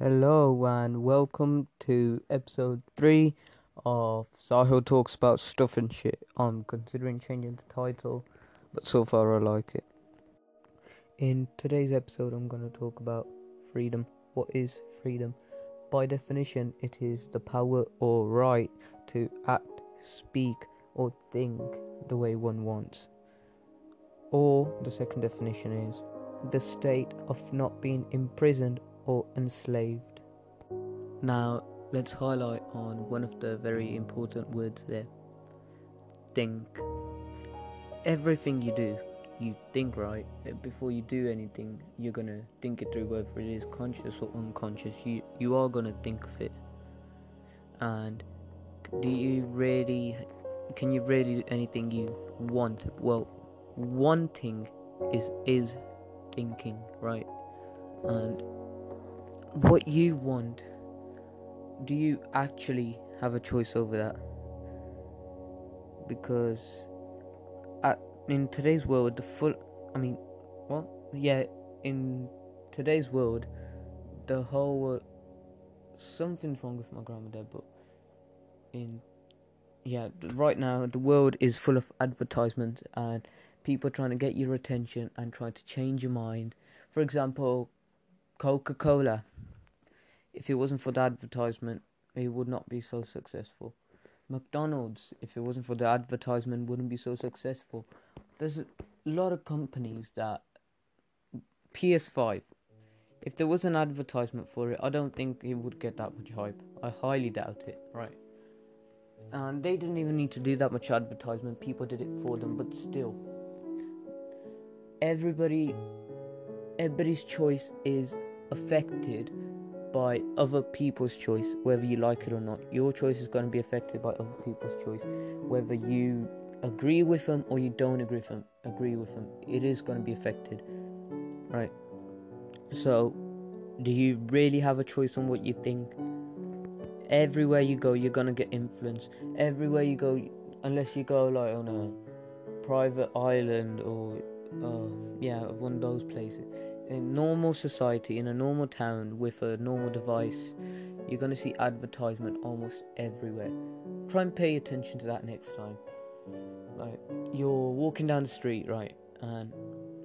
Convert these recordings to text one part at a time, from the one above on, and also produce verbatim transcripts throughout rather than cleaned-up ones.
Hello and welcome to episode three of Sahil Talks About Stuff and Shit. I'm considering changing the title, but so far I like it. In today's episode I'm going to talk about freedom. What is freedom? By definition, it is the power or right to act, speak or think the way one wants. Or the second definition is the state of not being imprisoned or enslaved. Now let's highlight on one of the very important words there. Think. Everything you do, you think, right? Before you do anything, you're gonna think it through, whether it is conscious or unconscious. You you are gonna think of it. And do you really? Can you really do anything you want? Well, wanting is is thinking, right? And what you want, do you actually have a choice over that? Because at, in today's world, the full, I mean, what? Yeah, in today's world, the whole world, something's wrong with my grammar there, but in, yeah, right now, the world is full of advertisements and people trying to get your attention and trying to change your mind. For example, Coca-Cola. If it wasn't for the advertisement, it would not be so successful. McDonald's, if it wasn't for the advertisement, wouldn't be so successful. There's a lot of companies that... P S five. If there was an advertisement for it, I don't think it would get that much hype. I highly doubt it, right? And they didn't even need to do that much advertisement. People did it for them, but still. Everybody... Everybody's choice is affected by other people's choice, whether you like it or not. Your choice is going to be affected by other people's choice, whether you agree with them or you don't agree with them. Agree with them, it is going to be affected, right? So, do you really have a choice on what you think? Everywhere you go, you're going to get influence. Everywhere you go, unless you go like on a private island or uh, yeah, one of those places. In normal society, in a normal town with a normal device, you're going to see advertisement almost everywhere. Try and pay attention to that next time. Like, you're walking down the street, right, and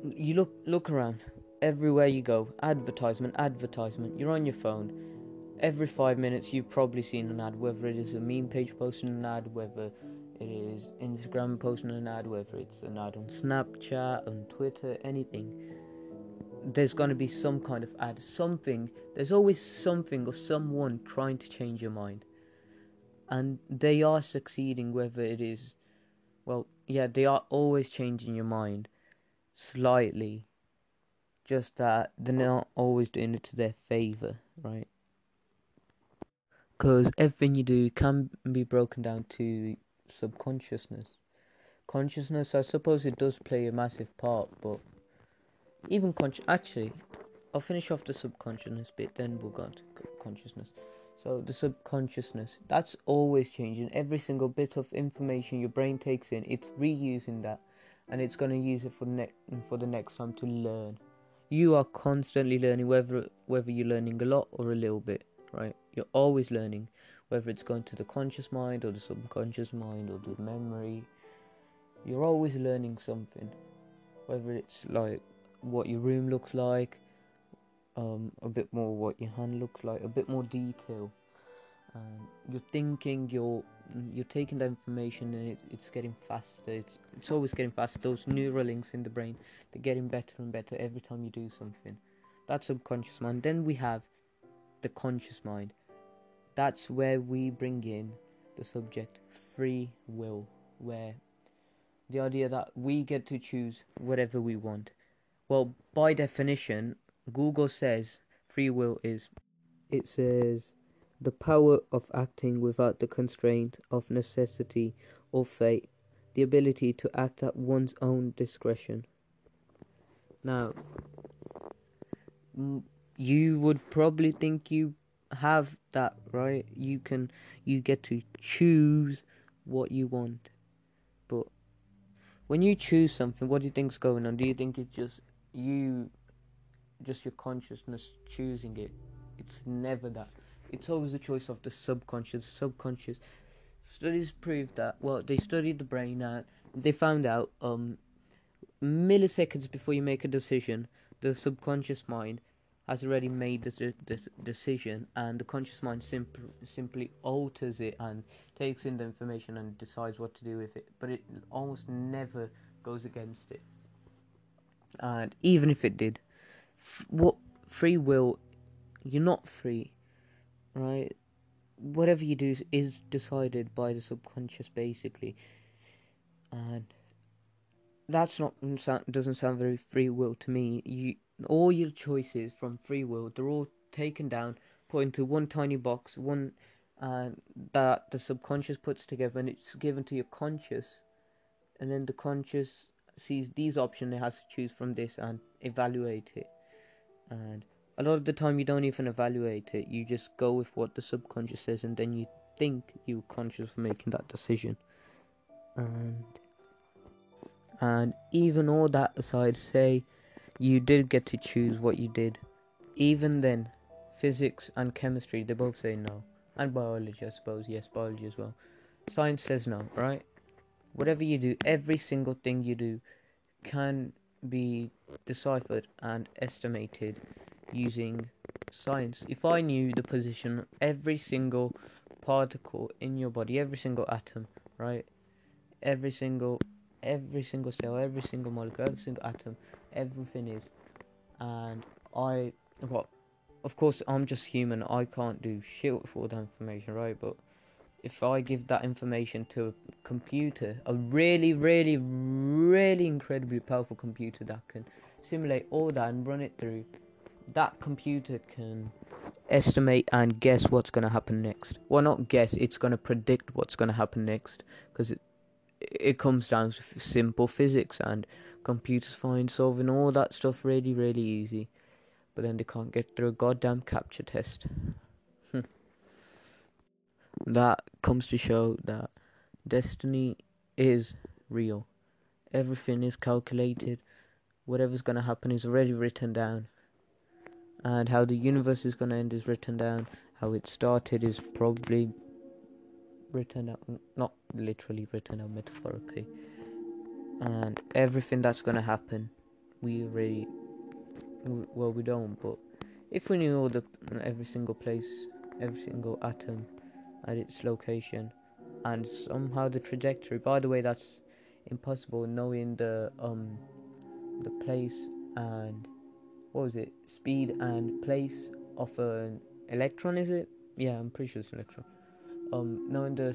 you look look around. Everywhere you go, advertisement, advertisement. You're on your phone. Every five minutes, you've probably seen an ad, whether it is a meme page posting an ad, whether it is Instagram posting an ad, whether it's an ad on Snapchat, on Twitter, anything. There's going to be some kind of ad, something. There's always something or someone trying to change your mind. And they are succeeding, whether it is... Well, yeah, they are always changing your mind. Slightly. Just that they're not always doing it to their favour, right? Because everything you do can be broken down to subconsciousness. Consciousness, I suppose it does play a massive part, but... Even conscious, actually, I'll finish off the subconsciousness bit, then we'll go on to consciousness. So, the subconsciousness, that's always changing. Every single bit of information your brain takes in, it's reusing that, and it's going to use it for, ne- for the next time to learn. You are constantly learning, whether whether you're learning a lot or a little bit, right? You're always learning, whether it's going to the conscious mind or the subconscious mind or the memory. You're always learning something, whether it's like what your room looks like, um, a bit more what your hand looks like, a bit more detail. Um, you're thinking, you're you're taking that information, and it, it's getting faster. It's it's always getting faster. Those neural links in the brain, they're getting better and better every time you do something. That's subconscious mind. Then we have the conscious mind. That's where we bring in the subject free will, where the idea that we get to choose whatever we want. Well, by definition, Google says free will is... It says, the power of acting without the constraint of necessity or fate. The ability to act at one's own discretion. Now, you would probably think you have that, right? You can, you get to choose what you want. But when you choose something, what do you think's going on? Do you think it's just... you just your consciousness choosing it, It's never that. It's always a choice of the subconscious. Subconscious. Studies proved that. Well, they studied the brain and they found out um, milliseconds before you make a decision, the subconscious mind has already made this, this decision, and the conscious mind simp- simply alters it and takes in the information and decides what to do with it. But it almost never goes against it. And even if it did, f- what free will, you're not free, right? Whatever you do is decided by the subconscious, basically. And that's not doesn't sound very free will to me. You all your choices from free will, they're all taken down, put into one tiny box, one uh, that the subconscious puts together, and it's given to your conscious, and then the conscious sees these options, it has to choose from this and evaluate it. And a lot of the time you don't even evaluate it, you just go with what the subconscious says, and then you think you're conscious for making that decision. And and even all that aside, say you did get to choose what you did, even then, physics and chemistry, they both say no. And biology, I suppose. Yes, biology as well. Science says no, right? Whatever you do, every single thing you do can be deciphered and estimated using science. If I knew the position of every single particle in your body, every single atom, right? Every single... every single cell, every single molecule, every single atom, everything is, and I, well, of course I'm just human, I can't do shit with all that information, right? But if I give that information to a computer, a really, really, really incredibly powerful computer that can simulate all that and run it through, that computer can estimate and guess what's going to happen next. Well, not guess, it's going to predict what's going to happen next, because it It comes down to f- simple physics, and computers find solving all that stuff really, really easy. But then they can't get through a goddamn CAPTCHA test. That comes to show that destiny is real. Everything is calculated. Whatever's going to happen is already written down. And how the universe is going to end is written down. How it started is probably written out, not literally written out, metaphorically. And everything that's going to happen, we really, well, we don't, but if we knew all the every single place, every single atom and its location, and somehow the trajectory, by the way, that's impossible, knowing the um the place and what was it speed and place of an electron, is it? Yeah, I'm pretty sure it's an electron. Um, knowing the,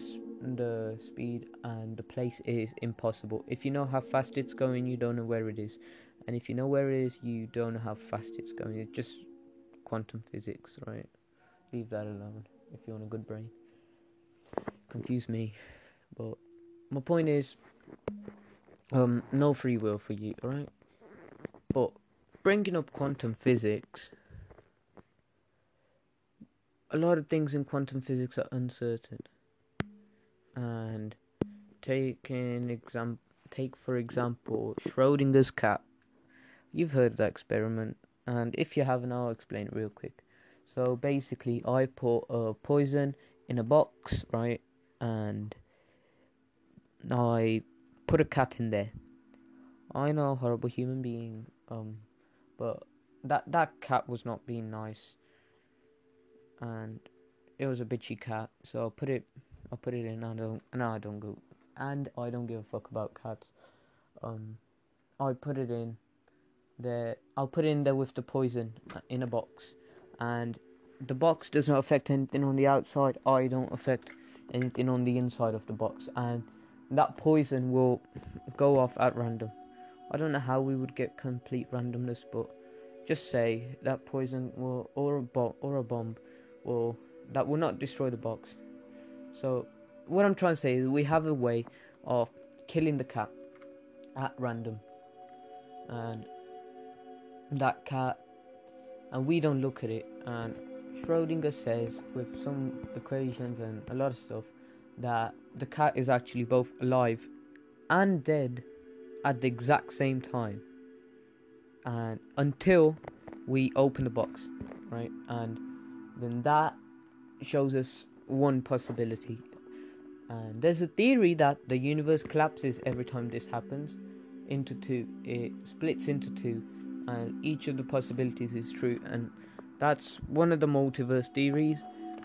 the speed and the place is impossible. If you know how fast it's going, you don't know where it is. And if you know where it is, you don't know how fast it's going. It's just quantum physics, right? Leave that alone if you want a good brain. Confuse me. But my point is, um, no free will for you, right? But bringing up quantum physics... a lot of things in quantum physics are uncertain, and take an exam- take for example Schrödinger's cat. You've heard of that experiment, and if you haven't, I'll explain it real quick. So basically, I put a poison in a box, right, and I put a cat in there. I know, horrible human being, um, but that that cat was not being nice. And it was a bitchy cat, so I put it, I put it in, and I don't, no, I don't go, and I don't give a fuck about cats. Um, I put it in there. I'll put it in there with the poison in a box, and the box does not affect anything on the outside. I don't affect anything on the inside of the box, and that poison will go off at random. I don't know how we would get complete randomness, but just say that poison will, or a bomb, or a bomb. Or that will not destroy the box. So what I'm trying to say is we have a way of killing the cat at random, and that cat, and we don't look at it. And Schrödinger says, with some equations and a lot of stuff, that the cat is actually both alive and dead at the exact same time, and until we open the box, right? And then that shows us one possibility. And there's a theory that the universe collapses every time this happens into two. It splits into two, and each of the possibilities is true, and that's one of the multiverse theories.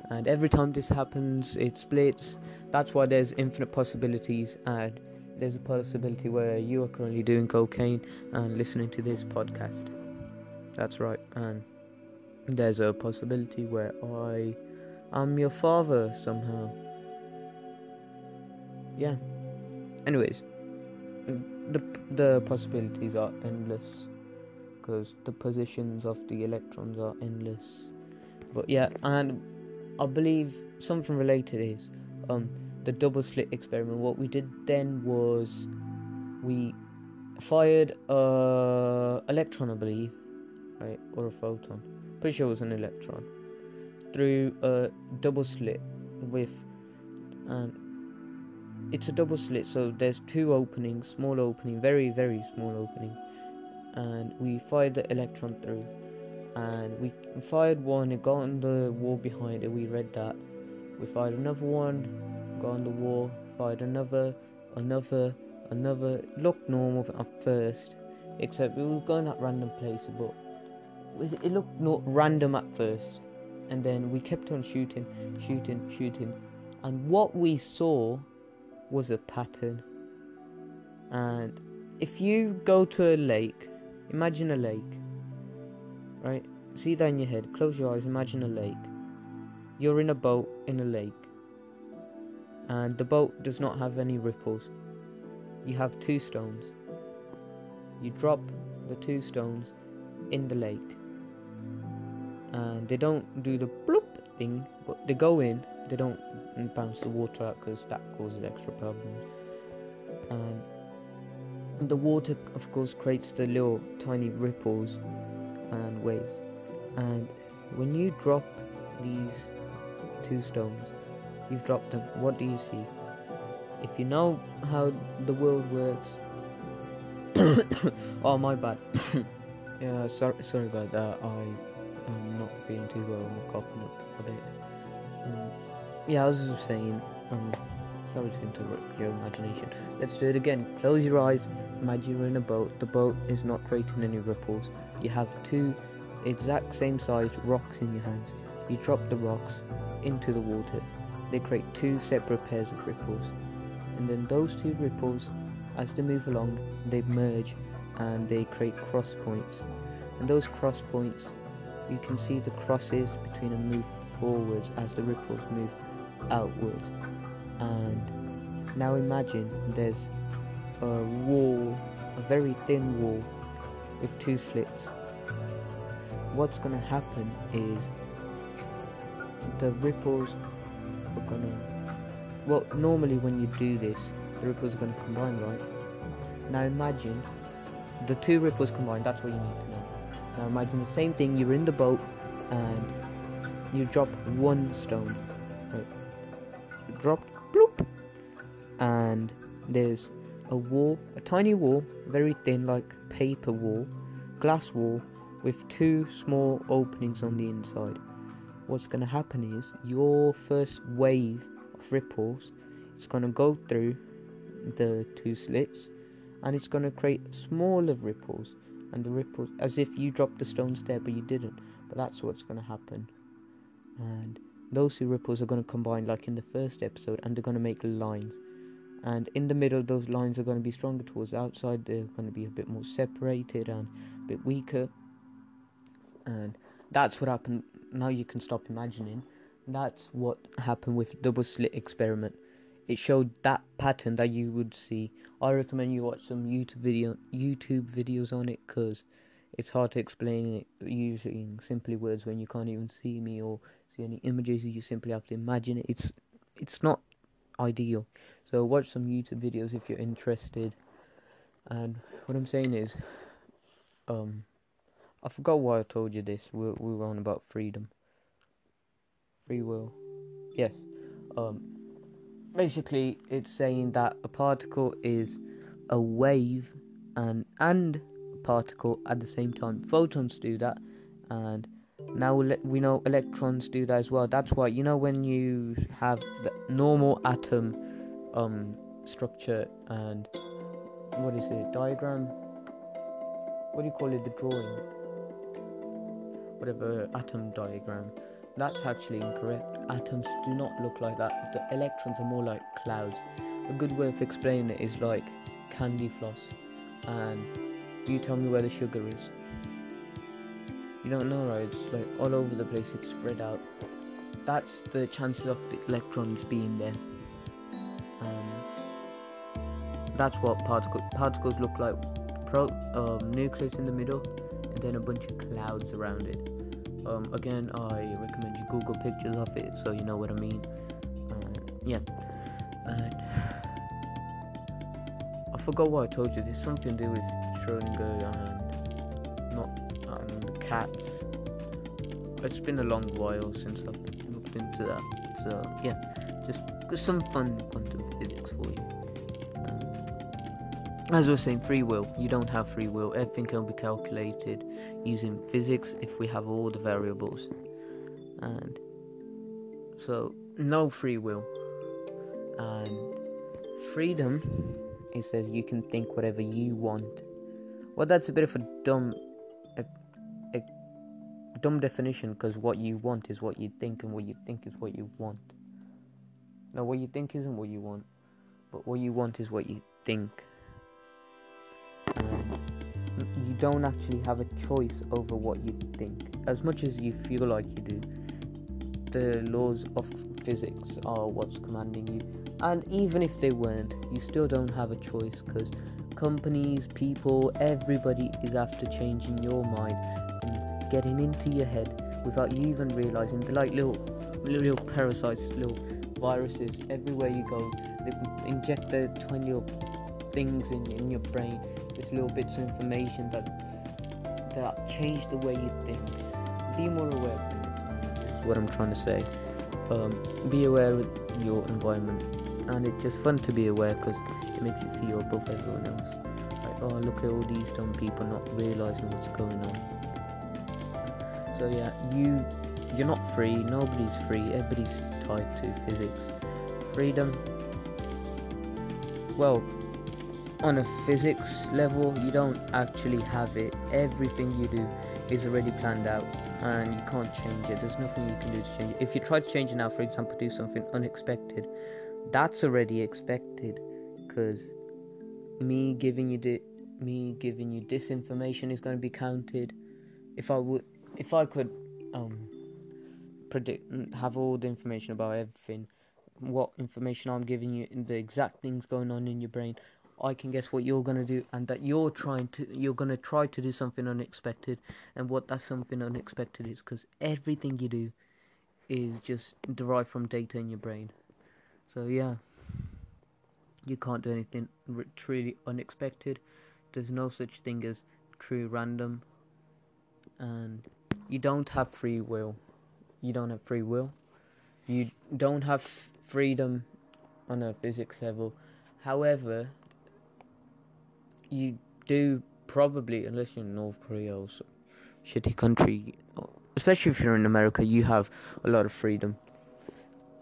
And every time this happens, it splits. That's why there's infinite possibilities. And there's a possibility where you are currently doing cocaine and listening to this podcast. That's right. And there's a possibility where I am your father somehow. Yeah. Anyways, the the possibilities are endless, because the positions of the electrons are endless. But yeah, and I believe something related is um, the double slit experiment. What we did then was we fired a electron, I believe, right, or a photon. Pretty sure it was an electron through a double slit with, and it's a double slit, so there's two openings, small opening, very very small opening, and we fired the electron through. And we fired one, it got on the wall behind it, we read that. We fired another one, got on the wall, fired another, another, another. It looked normal at first, except we were going at random places, but it looked not random at first. And then we kept on shooting, shooting, shooting. And what we saw was a pattern. And if you go to a lake, imagine a lake. Right, see that in your head, close your eyes, imagine a lake. You're in a boat in a lake, and the boat does not have any ripples. You have two stones. You drop the two stones in the lake, and they don't do the bloop thing, but they go in, they don't bounce the water out, because that causes extra problems. And the water of course creates the little tiny ripples and waves. And when you drop these two stones, you've dropped them, what do you see? If you know how the world works oh my bad yeah sorry sorry about that, I am not feeling too well, I'm coughing up a bit. Um, yeah, I was just saying, um, sorry to interrupt your imagination. Let's do it again. Close your eyes. Imagine you're in a boat. The boat is not creating any ripples. You have two exact same size rocks in your hands. You drop the rocks into the water. They create two separate pairs of ripples. And then those two ripples, as they move along, they merge and they create cross points. And those cross points, you can see the crosses between them move forwards as the ripples move outwards. And now imagine there's a wall, a very thin wall with two slits. What's gonna happen is the ripples are gonna, well, normally when you do this, the ripples are gonna combine, right? Now imagine the two ripples combine. That's what you need to know. Now imagine the same thing, you're in the boat and you drop one stone, right? You drop bloop, and there's a wall, a tiny wall, very thin, like paper wall, glass wall, with two small openings on the inside. What's going to happen is your first wave of ripples, it's going to go through the two slits, and it's going to create smaller ripples, and the ripples, as if you dropped the stones there but you didn't, but that's what's going to happen. And those two ripples are going to combine like in the first episode, and they're going to make lines. And in the middle, those lines are going to be stronger towards the outside. They're going to be a bit more separated and a bit weaker. And that's what happened. Now you can stop imagining. That's what happened with double slit experiment. It showed that pattern that you would see. I recommend you watch some YouTube video, YouTube videos on it, because it's hard to explain it using simply words when you can't even see me or see any images. You simply have to imagine it. It's, it's not ideal. So watch some YouTube videos if you're interested. And what I'm saying is, um, I forgot why I told you this. We we were on about freedom, free will. Yes. Um, basically, it's saying that a particle is a wave and and a particle at the same time. Photons do that, and Now we know electrons do that as well. That's why, you know, when you have the normal atom um, structure and what is it, diagram? What do you call it? The drawing, whatever, atom diagram. That's actually incorrect. Atoms do not look like that. The electrons are more like clouds. A good way of explaining it is like candy floss. And you tell me where the sugar is. You don't know, right? It's like all over the place. It's spread out. That's the chances of the electrons being there. Um, that's what particles particles look like. Pro um, nucleus in the middle, and then a bunch of clouds around it. Um, again, I recommend you Google pictures of it, so you know what I mean. Um, yeah. And I forgot what I told you. There's something to do with Schrödinger and not um, the cats. It's been a long while since I've looked into that. So yeah, just some fun quantum physics for you. As I was saying, free will. You don't have free will. Everything can be calculated using physics if we have all the variables. And so, no free will. And freedom, it says you can think whatever you want. Well, that's a bit of a dumb, a, a dumb definition, because what you want is what you think, and what you think is what you want. Now, what you think isn't what you want, but what you want is what you think. You don't actually have a choice over what you think, as much as you feel like you do. The laws of physics are what's commanding you, and even if they weren't, you still don't have a choice, because companies, people, everybody is after changing your mind and getting into your head without you even realizing. They're like little, little parasites, little viruses. Everywhere you go, they inject their tiny things in, in your brain. It's little bits of information that that change the way you think. Be more aware of it, what I'm trying to say. Um, be aware of your environment, and it's just fun to be aware, because it makes you feel above everyone else. Like, oh, look at all these dumb people not realizing what's going on. So yeah, you you're not free. Nobody's free. Everybody's tied to physics. Freedom. Well, on a physics level, you don't actually have it. Everything you do is already planned out, and you can't change it. There's nothing you can do to change it. If you try to change it now, for example, do something unexpected, that's already expected, because me giving you di- me giving you disinformation is going to be counted. If I would, if I could um, predict, have all the information about everything, what information I'm giving you, and the exact things going on in your brain, I can guess what you're going to do, and that you're trying to, you're going to try to do something unexpected, and what that something unexpected is, because everything you do is just derived from data in your brain. So yeah, you can't do anything r- truly unexpected. There's no such thing as true random, and you don't have free will. You don't have free will. You don't have f- freedom on a physics level. However, you do probably, unless you're in North Korea or some shitty country, especially if you're in America, you have a lot of freedom.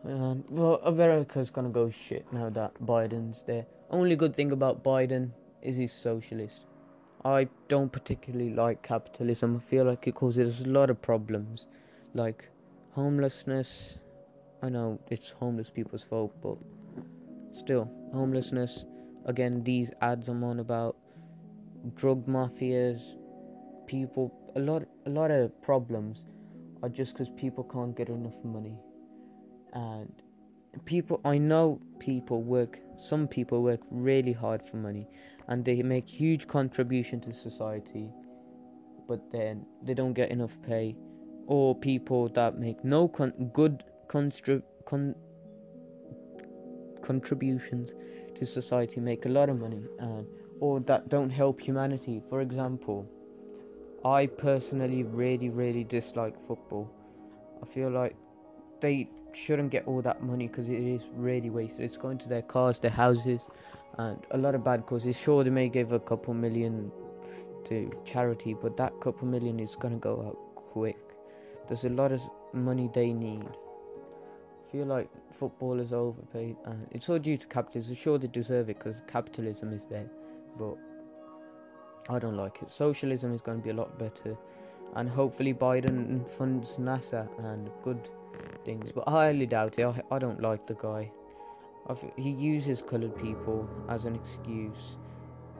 And, well, America's gonna go shit now that Biden's there. Only good thing about Biden is he's socialist. I don't particularly like capitalism. I feel like it causes a lot of problems, like homelessness. I know it's homeless people's fault, but still, homelessness. Again, these ads I'm on about, drug mafias, people, a lot, a lot of problems are just because people can't get enough money. And people, I know people work, some people work really hard for money, and they make huge contribution to society, but then they don't get enough pay. Or people that make no con- good constru- con- contributions to society make a lot of money, and or that don't help humanity. For example, I personally really really dislike football. I feel like they shouldn't get all that money, because it is really wasted. It's going to their cars, their houses, and a lot of bad causes. Sure, they may give a couple million to charity, but that couple million is going to go out quick. There's a lot of money they need. I feel like football is overpaid, and it's all due to capitalism. Sure, they deserve it because capitalism is there, but I don't like it. Socialism is going to be a lot better, and hopefully Biden funds NASA and good things, but I highly doubt it. I, I don't like the guy. I've, he uses coloured people as an excuse.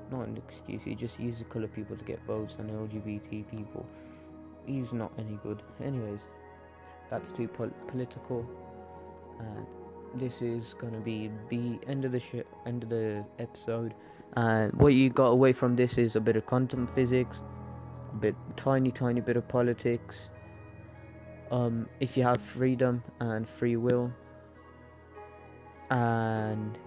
Not an excuse, he just uses coloured people to get votes and L G B T people. He's not any good. Anyways, that's too pol- political. And this is gonna be the end of the sh- end of the episode. And what you got away from this is a bit of quantum physics, a bit tiny, tiny bit of politics. Um, if you have freedom and free will, and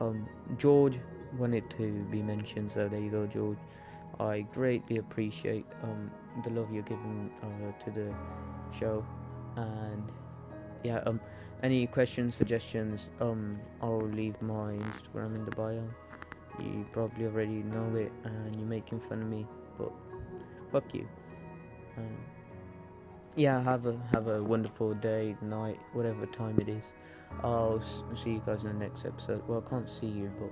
um, George wanted to be mentioned, so there you go, George. I greatly appreciate um the love you're giving uh, to the show, and yeah, um, any questions, suggestions, um, I'll leave my Instagram in the bio. You probably already know it, and you're making fun of me, but fuck you. Um, yeah, have a have a wonderful day, night, whatever time it is. I'll s- see you guys in the next episode. Well, I can't see you, but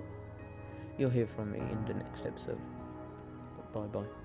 you'll hear from me in the next episode. Bye bye.